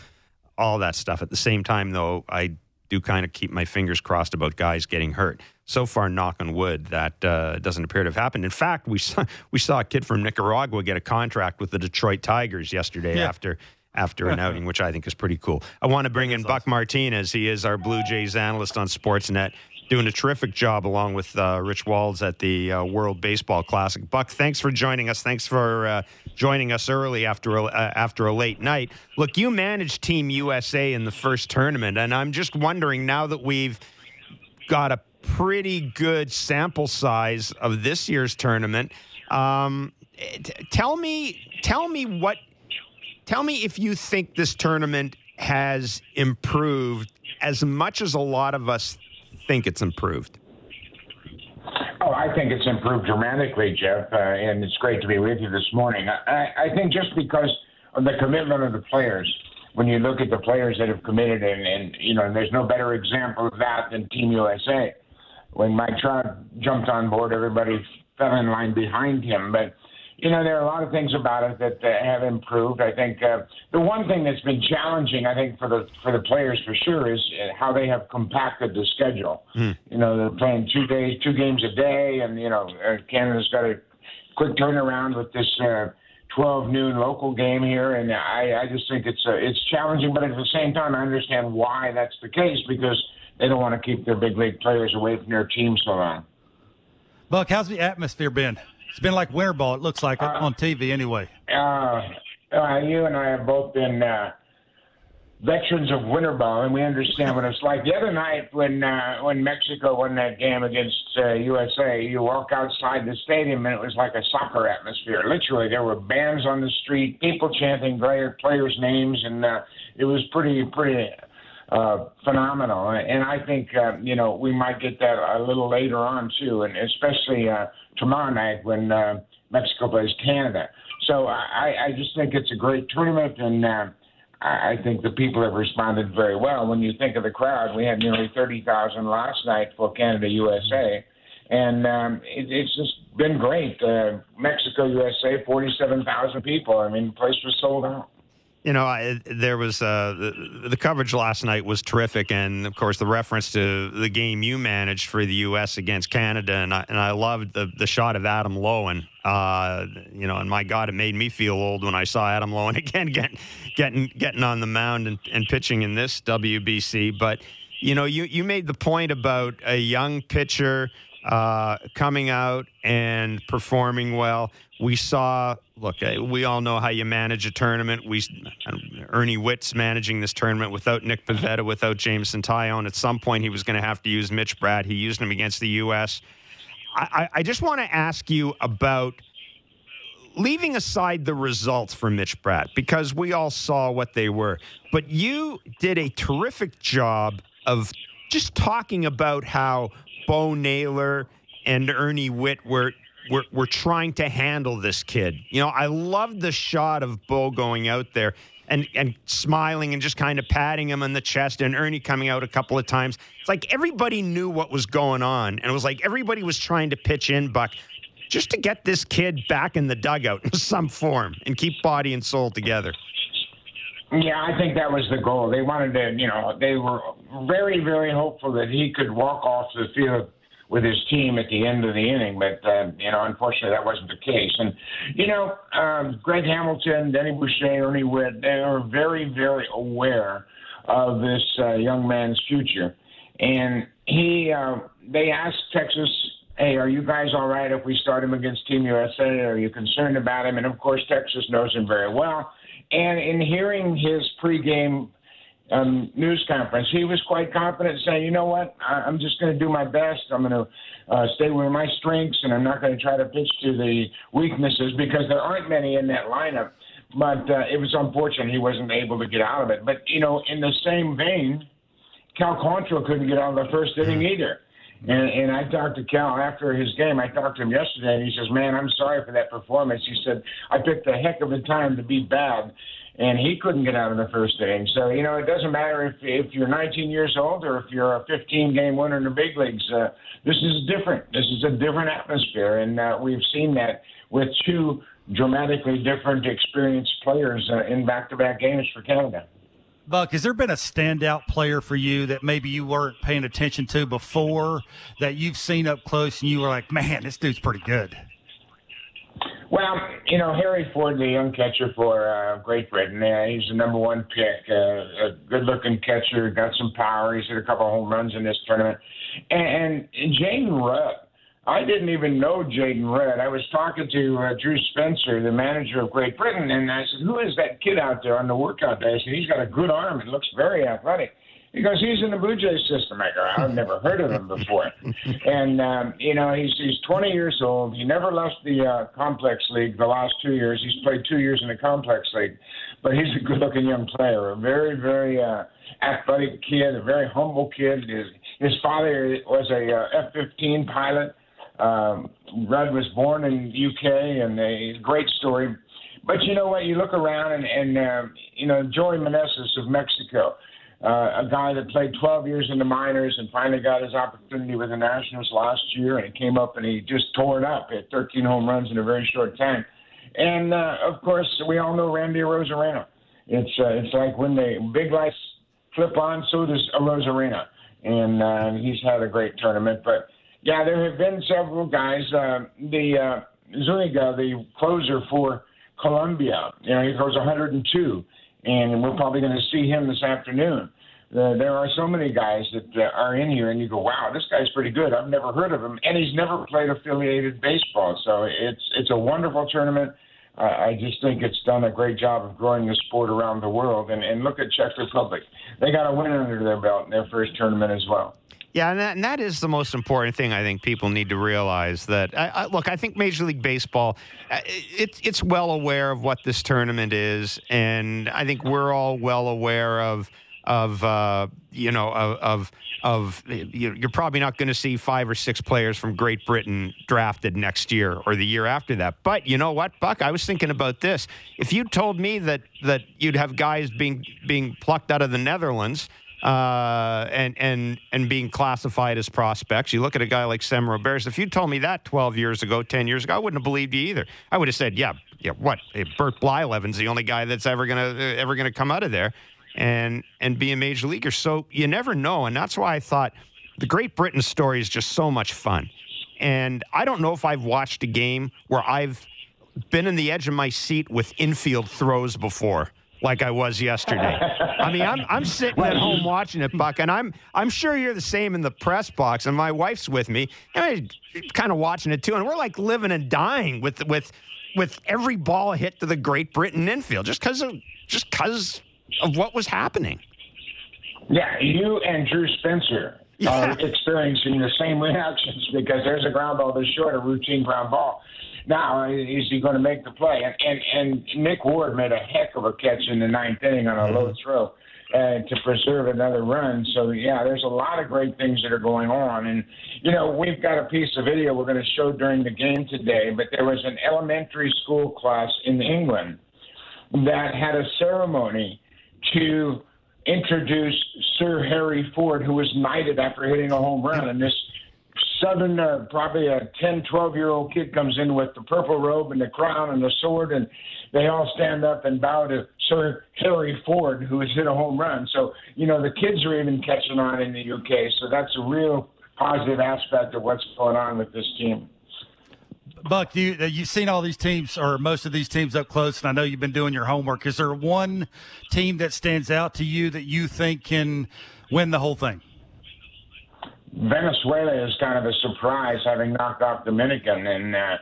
All that stuff. At the same time, though, I do kind of keep my fingers crossed about guys getting hurt. So far, knock on wood, that uh, doesn't appear to have happened. In fact, we saw we saw a kid from Nicaragua get a contract with the Detroit Tigers yesterday yeah. after after an outing, which I think is pretty cool. I want to bring in awesome. Buck Martinez. He is our Blue Jays analyst on Sportsnet, doing a terrific job along with uh, Rich Walls at the uh, World Baseball Classic. Buck, thanks for joining us. Thanks for uh, joining us early after a, uh, after a late night. Look, you managed Team U S A in the first tournament, and I'm just wondering, now that we've got a pretty good sample size of this year's tournament, um, t- tell me, tell me what, tell me if you think this tournament has improved as much as a lot of us think it's improved. Oh, I think it's improved dramatically, Jeff, uh, and it's great to be with you this morning. I, I think just because of the commitment of the players, when you look at the players that have committed, and, and you know, and there's no better example of that than Team U S A. When Mike Trout jumped on board, everybody fell in line behind him. But, you know, there are a lot of things about it that uh, have improved. I think uh, the one thing that's been challenging, I think, for the for the players for sure, is how they have compacted the schedule. Mm. You know, they're playing two days, two games a day, and, you know, Canada's got a quick turnaround with this uh, twelve noon local game here, and I, I just think it's uh, it's challenging. But at the same time, I understand why that's the case, because they don't want to keep their big league players away from their team so long. Buck, how's the atmosphere been? It's been like winter ball, it looks like, uh, on T V anyway. Uh, uh, you and I have both been uh, veterans of winter ball, and we understand what it's like. The other night when uh, when Mexico won that game against uh, U S A, you walk outside the stadium, and it was like a soccer atmosphere. Literally, there were bands on the street, people chanting player, players' names, and uh, it was pretty, pretty uh, phenomenal. And I think, uh, you know, we might get that a little later on, too, and especially uh, – tomorrow night when uh, Mexico plays Canada. So I, I just think it's a great tournament, and uh, I think the people have responded very well. When you think of the crowd, we had nearly thirty thousand last night for Canada-U S A, and um, it, it's just been great. Uh, Mexico-U S A, forty-seven thousand people. I mean, the place was sold out. You know, I, there was uh, the, the coverage last night was terrific, and of course the reference to the game you managed for the U S against Canada, and I, and I loved the, the shot of Adam Lowen. Uh, you know, and my God, it made me feel old when I saw Adam Lowen again getting getting getting on the mound and, and pitching in this W B C. But you know, you you made the point about a young pitcher uh, coming out and performing well. We saw. Look, we all know how you manage a tournament. We, Ernie Witt's managing this tournament without Nick Pivetta, without Jameson Taillon. At some point, he was going to have to use Mitch Bratt. He used him against the U S. I, I just want to ask you about leaving aside the results for Mitch Bratt, because we all saw what they were. But you did a terrific job of just talking about how Bo Naylor and Ernie Witt were We're we're trying to handle this kid. You know, I love the shot of Bo going out there and, and smiling and just kind of patting him on the chest, and Ernie coming out a couple of times. It's like everybody knew what was going on, and it was like everybody was trying to pitch in, Buck, just to get this kid back in the dugout in some form and keep body and soul together. Yeah, I think that was the goal. They wanted to, you know, they were very, very hopeful that he could walk off the field with his team at the end of the inning. But, uh, you know, unfortunately, that wasn't the case. And, you know, um, Greg Hamilton, Denny Boucher, Ernie Witt, they were very, very aware of this uh, young man's future. And he, uh, they asked Texas, hey, are you guys all right if we start him against Team U S A? Are you concerned about him? And, of course, Texas knows him very well. And in hearing his pregame um, news conference, he was quite confident saying, you know what, I- I'm just going to do my best. I'm going to uh, stay with my strengths, and I'm not going to try to pitch to the weaknesses because there aren't many in that lineup. But uh, it was unfortunate he wasn't able to get out of it. But, you know, in the same vein, Cal Quantrill couldn't get out of the first inning either. And, and I talked to Cal after his game. I talked to him yesterday, and he says, man, I'm sorry for that performance. He said, I picked a heck of a time to be bad, and he couldn't get out of the first inning. So, you know, it doesn't matter if if you're nineteen years old or if you're a fifteen-game winner in the big leagues. Uh, this is different. This is a different atmosphere, and uh, we've seen that with two dramatically different experienced players uh, in back-to-back games for Canada. Buck, has there been a standout player for you that maybe you weren't paying attention to before that you've seen up close and you were like, man, this dude's pretty good? Well, you know, Harry Ford, the young catcher for uh, Great Britain, uh, he's the number one pick, uh, a good-looking catcher, got some power. He's hit a couple of home runs in this tournament. And, and Jaden Rudd, I didn't even know Jaden Rudd. I was talking to uh, Drew Spencer, the manager of Great Britain, and I said, who is that kid out there on the workout day? I said, he's got a good arm. It looks very athletic. He goes, he's in the Blue Jays system. I go, I've never heard of him before. And, um, you know, he's he's twenty years old. He never left the uh, complex league the last two years. He's played two years in the complex league. But he's a good-looking young player, a very, very uh, athletic kid, a very humble kid. His, his father was a uh, F fifteen pilot. Um, Rudd was born in the U K, and a great story. But you know what? You look around, and, and uh, you know, Joey Meneses of Mexico, uh, a guy that played twelve years in the minors and finally got his opportunity with the Nationals last year, and he came up and he just tore it up. He had thirteen home runs in a very short time. And, uh, of course, we all know Randy Arozarena. It's, uh, it's like when the big lights flip on, so does Arozarena. And uh, he's had a great tournament, but yeah, there have been several guys. Uh, the uh, Zuniga, the closer for Colombia, you know, he throws one hundred two, and we're probably going to see him this afternoon. Uh, there are so many guys that uh, are in here, and you go, wow, this guy's pretty good. I've never heard of him, and he's never played affiliated baseball. So it's it's a wonderful tournament. Uh, I just think it's done a great job of growing the sport around the world. And, and look at Czech Republic. They got a win under their belt in their first tournament as well. Yeah, and that, and that is the most important thing I think people need to realize. That I, I, look, I think Major League Baseball, it, it's well aware of what this tournament is, and I think we're all well aware of of uh, you know of of, of you're probably not going to see five or six players from Great Britain drafted next year or the year after that. But you know what, Buck? I was thinking about this. If you told me that that you'd have guys being being plucked out of the Netherlands. Uh, and, and and being classified as prospects. You look at a guy like Sam Roberts. If you told me that twelve years ago, ten years ago, I wouldn't have believed you either. I would have said, yeah, yeah, what? Hey, Bert Blyleven's the only guy that's ever gonna uh, ever gonna come out of there and and be a major leaguer. So you never know, and that's why I thought the Great Britain story is just so much fun. And I don't know if I've watched a game where I've been in the edge of my seat with infield throws before. Like I was yesterday. I mean, I'm I'm sitting at home watching it, Buck, and I'm I'm sure you're the same in the press box. And my wife's with me, and I'm kind of watching it too. And we're like living and dying with with with every ball hit to the Great Britain infield, just because of just because of what was happening. Yeah, you and Drew Spencer yeah. are experiencing the same reactions because there's a ground ball that's short, a routine ground ball. Now, is he going to make the play? And, and and Nick Ward made a heck of a catch in the ninth inning on a low throw uh, to preserve another run. So, yeah, there's a lot of great things that are going on. And, you know, we've got a piece of video we're going to show during the game today, but there was an elementary school class in England that had a ceremony to introduce Sir Harry Ford, who was knighted after hitting a home run. And this Southern, uh, probably a ten, twelve-year-old kid comes in with the purple robe and the crown and the sword, and they all stand up and bow to Sir Harry Ford, who has hit a home run. So, you know, the kids are even catching on in the U K, so that's a real positive aspect of what's going on with this team. Buck, you, you've seen all these teams, or most of these teams up close, and I know you've been doing your homework. Is there one team that stands out to you that you think can win the whole thing? Venezuela is kind of a surprise, having knocked off Dominican. And, uh,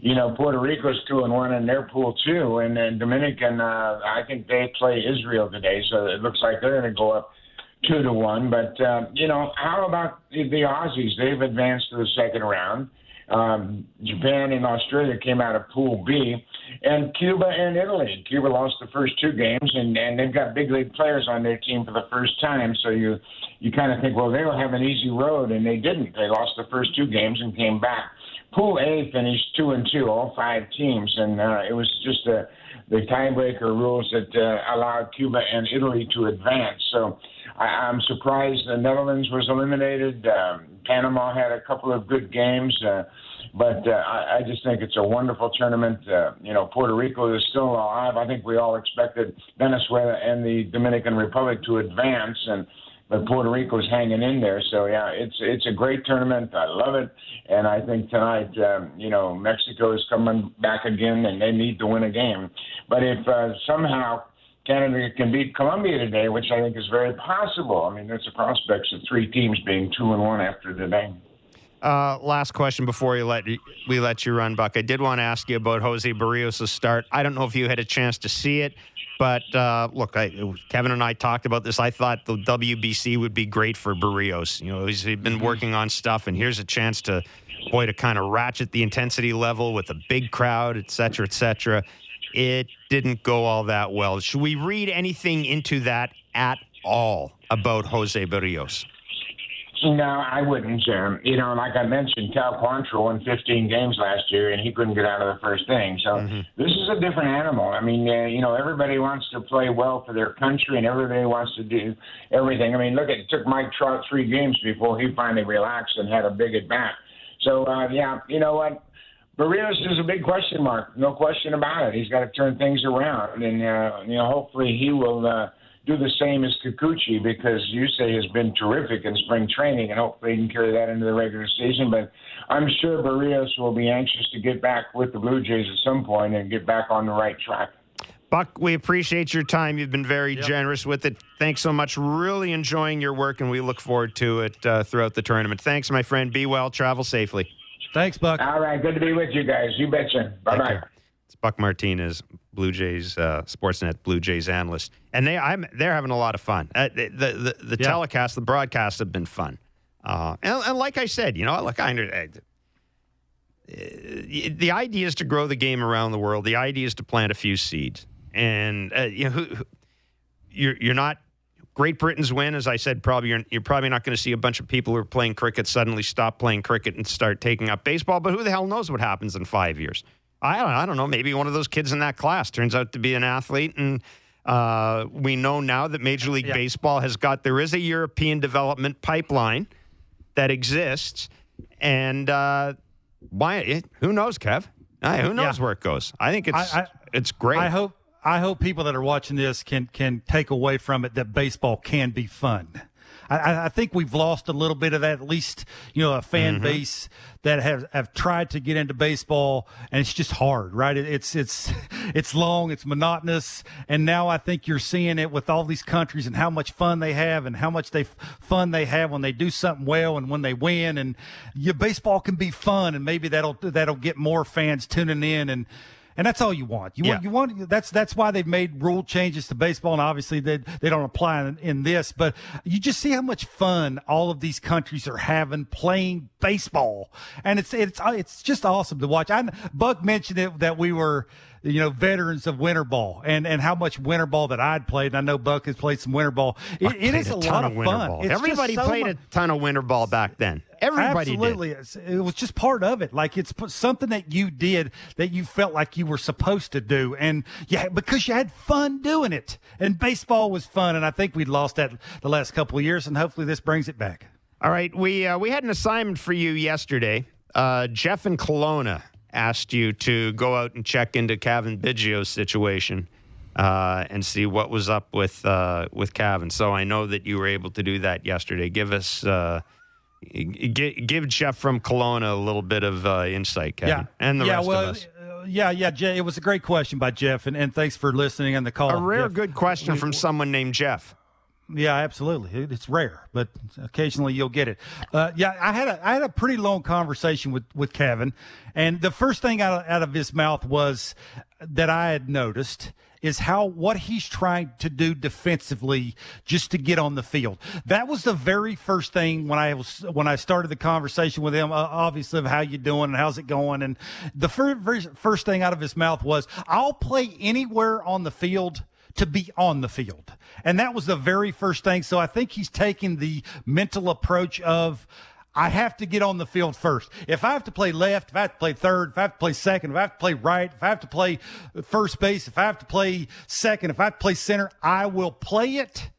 you know, Puerto Rico's two and one in their pool, too. And then Dominican, uh, I think they play Israel today, so it looks like they're going to go up two to one. But, uh, you know, how about the Aussies? They've advanced to the second round. Um, Japan and Australia came out of Pool B, and Cuba and Italy. Cuba lost the first two games, and, and they've got big league players on their team for the first time. So you, you kind of think, well, they'll have an easy road, and they didn't. They lost the first two games and came back. Pool A finished two and two, all five teams, and uh, it was just a, the tiebreaker rules that uh, allowed Cuba and Italy to advance. So I, I'm surprised the Netherlands was eliminated. Um, Panama had a couple of good games, uh, but uh, I, I just think it's a wonderful tournament. Uh, you know, Puerto Rico is still alive. I think we all expected Venezuela and the Dominican Republic to advance, and but Puerto Rico is hanging in there. So, yeah, it's it's a great tournament. I love it. And I think tonight, um, you know, Mexico is coming back again, and they need to win a game. But if uh, somehow Canada can beat Colombia today, which I think is very possible. I mean, there's a prospect of three teams being two and one after today. Uh, last question before we let, we let you run, Buck. I did want to ask you about Jose Barrios' start. I don't know if you had a chance to see it. But, uh, look, I, Kevin and I talked about this. I thought the W B C would be great for Barrios. You know, he's been working on stuff, and here's a chance to, boy, to kind of ratchet the intensity level with a big crowd, et cetera, et cetera. It didn't go all that well. Should we read anything into that at all about Jose Barrios? No, I wouldn't, Jim. You know, like I mentioned, Cal Quantrill won fifteen games last year, and he couldn't get out of the first inning. So mm-hmm. This is a different animal. I mean, uh, you know, everybody wants to play well for their country, and everybody wants to do everything. I mean, look, it took Mike Trout three games before he finally relaxed and had a big at-bat. So, uh, yeah, you know what? Barrios is a big question mark, no question about it. He's got to turn things around, and, uh, you know, hopefully he will uh, – do the same as Kikuchi, because Yusei has been terrific in spring training, and hopefully he can carry that into the regular season. But I'm sure Barrios will be anxious to get back with the Blue Jays at some point and get back on the right track. Buck, we appreciate your time. You've been very yep. generous with it. Thanks so much. Really enjoying your work, and we look forward to it uh, throughout the tournament. Thanks, my friend. Be well. Travel safely. Thanks, Buck. All right. Good to be with you guys. You betcha. Bye-bye. It's Buck Martinez, Blue Jays, uh, Sportsnet Blue Jays analyst. And they, I'm, they're having a lot of fun. Uh, the the, the, the yeah. telecast, the broadcasts have been fun. Uh, and, and like I said, you know, look, I, I, the idea is to grow the game around the world. The idea is to plant a few seeds. And uh, you know, who, who, you're, you're not Great Britain's win, as I said, probably you're, you're probably not going to see a bunch of people who are playing cricket suddenly stop playing cricket and start taking up baseball. But who the hell knows what happens in five years? I don't, I don't know. Maybe one of those kids in that class turns out to be an athlete, and uh, we know now that Major League yeah. Baseball has got there is a European development pipeline that exists, and uh, why? It, who knows, Kev? I, who knows yeah. where it goes? I think it's I, I, it's great. I hope I hope people that are watching this can can take away from it that baseball can be fun. I, I think we've lost a little bit of that, at least, you know, a fan mm-hmm. base that have, have tried to get into baseball, and it's just hard, right? It, it's it's it's long, it's monotonous, and now I think you're seeing it with all these countries and how much fun they have and how much they fun they have when they do something well and when they win, and your baseball can be fun, and maybe that'll that'll get more fans tuning in. And And that's all you want. You yeah. want, you want, that's, that's why they've made rule changes to baseball. And obviously they, they don't apply in, in this, but you just see how much fun all of these countries are having playing baseball. And it's, it's, it's just awesome to watch. I, Buck mentioned it, that we were, you know, veterans of winter ball, and, and how much winter ball that I'd played. And I know Buck has played some winter ball. It, it is a, a lot of, of fun. Everybody so played much. a ton of winter ball back then. Everybody Absolutely. did. It was just part of it. Like, it's something that you did that you felt like you were supposed to do. And yeah, because you had fun doing it, and baseball was fun. And I think we'd lost that the last couple of years, and hopefully this brings it back. All right. We, uh, we had an assignment for you yesterday. Uh, Jeff in Kelowna asked you to go out and check into Kevin Biggio's situation uh, and see what was up with, uh, with Kevin. So I know that you were able to do that yesterday. Give us, uh, Give Jeff from Kelowna a little bit of uh, insight, Kevin, yeah. and the yeah, rest well, of us. Uh, yeah, yeah, Jeff, it was a great question by Jeff, and, and thanks for listening on the call. A rare Jeff. Good question we, from someone named Jeff. Yeah, absolutely. It's rare, but occasionally you'll get it. Uh, yeah, I had a I had a pretty long conversation with, with Kevin, and the first thing out of, out of his mouth was that I had noticed is how what he's trying to do defensively just to get on the field. That was the very first thing when I was when I started the conversation with him, uh, obviously, of how you doing and how's it going. And the first first thing out of his mouth was, "I'll play anywhere on the field to be on the field." And that was the very first thing. So I think he's taking the mental approach of, I have to get on the field first. If I have to play left, if I have to play third, if I have to play second, if I have to play right, if I have to play first base, if I have to play second, if I have to play center, I will play it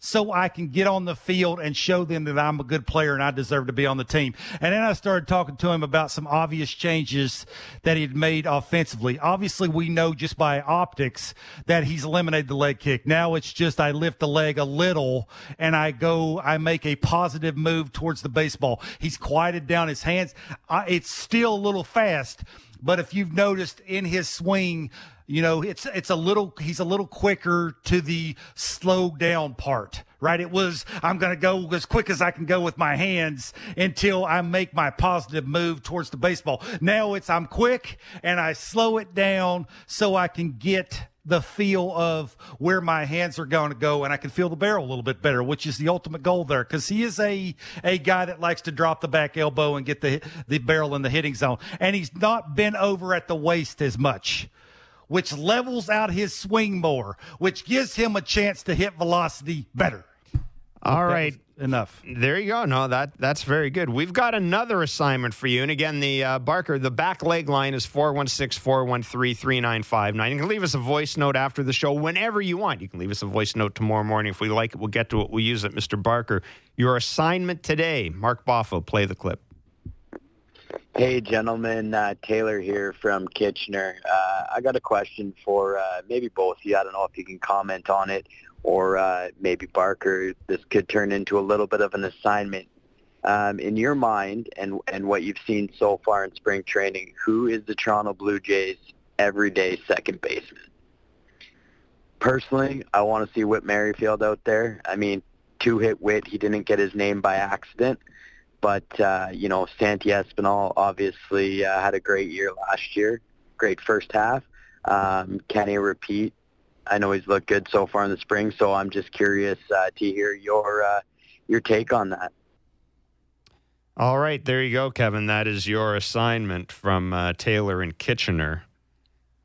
so I can get on the field and show them that I'm a good player and I deserve to be on the team. And then I started talking to him about some obvious changes that he had made offensively. Obviously, we know just by optics that he's eliminated the leg kick. Now it's just I lift the leg a little and I go, I make a positive move towards the baseball. He's quieted down his hands. I, it's still a little fast, but if you've noticed in his swing, you know, it's it's a little he's a little quicker to the slow down part, right? It was I'm going to go as quick as I can go with my hands until I make my positive move towards the baseball. Now it's I'm quick and I slow it down so I can get the feel of where my hands are going to go, and I can feel the barrel a little bit better, which is the ultimate goal there, because he is a a guy that likes to drop the back elbow and get the the barrel in the hitting zone, and he's not bent over at the waist as much, which levels out his swing more, which gives him a chance to hit velocity better. All right. Enough. There you go. No, that that's very good. We've got another assignment for you. And again, the uh, Barker, the back leg line is four one six, four one three, three nine five nine. You can leave us a voice note after the show whenever you want. You can leave us a voice note tomorrow morning. If we like it, we'll get to it. We'll use it. Mister Barker, your assignment today, Mark Boffo, play the clip. Hey, gentlemen. Uh, Taylor here from Kitchener. Uh, I got a question for uh, maybe both of you. I don't know if you can comment on it, or uh, maybe Barker. This could turn into a little bit of an assignment. Um, in your mind and, and what you've seen so far in spring training, who is the Toronto Blue Jays' everyday second baseman? Personally, I want to see Whit Merrifield out there. I mean, two-hit Whit. He didn't get his name by accident. But, uh, you know, Santiago Espinal obviously uh, had a great year last year, great first half. Um, can he repeat? I know he's looked good so far in the spring, so I'm just curious uh, to hear your uh, your take on that. All right, there you go, Kevin. That is your assignment from uh, Taylor and Kitchener.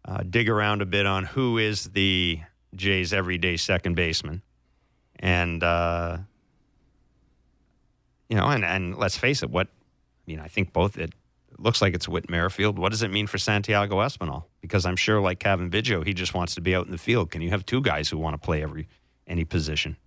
Uh, dig around a bit on who is the Jays' everyday second baseman. And... Uh, You know, and, and let's face it, what, I mean, I think both, it looks like it's Whit Merrifield. What does it mean for Santiago Espinal? Because I'm sure, like Kevin Biggio, he just wants to be out in the field. Can you have two guys who want to play every any position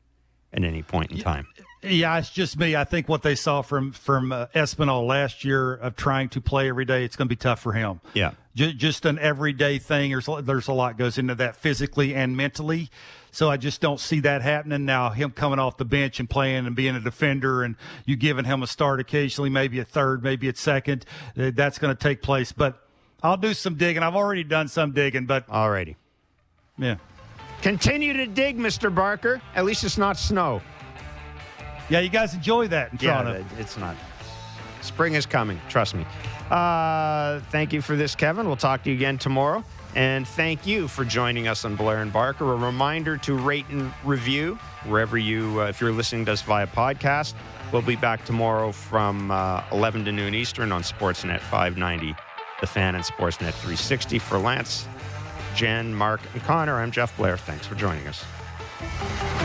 at any point in time? Yeah, it's just me. I think what they saw from, from uh, Espinal last year of trying to play every day, it's going to be tough for him. Yeah. Just, just an everyday thing. There's, there's a lot goes into that physically and mentally. So I just don't see that happening now. Him coming off the bench and playing and being a defender, and you giving him a start occasionally, maybe at third, maybe at second, that's going to take place. But I'll do some digging. I've already done some digging, but alrighty, yeah. Continue to dig, Mister Barker. At least it's not snow. Yeah, you guys enjoy that in Toronto. Yeah, it's not. Spring is coming. Trust me. Uh, thank you for this, Kevin. We'll talk to you again tomorrow. And thank you for joining us on Blair and Barker. A reminder to rate and review wherever you, uh, if you're listening to us via podcast. We'll be back tomorrow from uh, eleven to noon Eastern on Sportsnet five ninety, The Fan, and Sportsnet three sixty. For Lance, Jen, Mark, and Connor, I'm Jeff Blair. Thanks for joining us.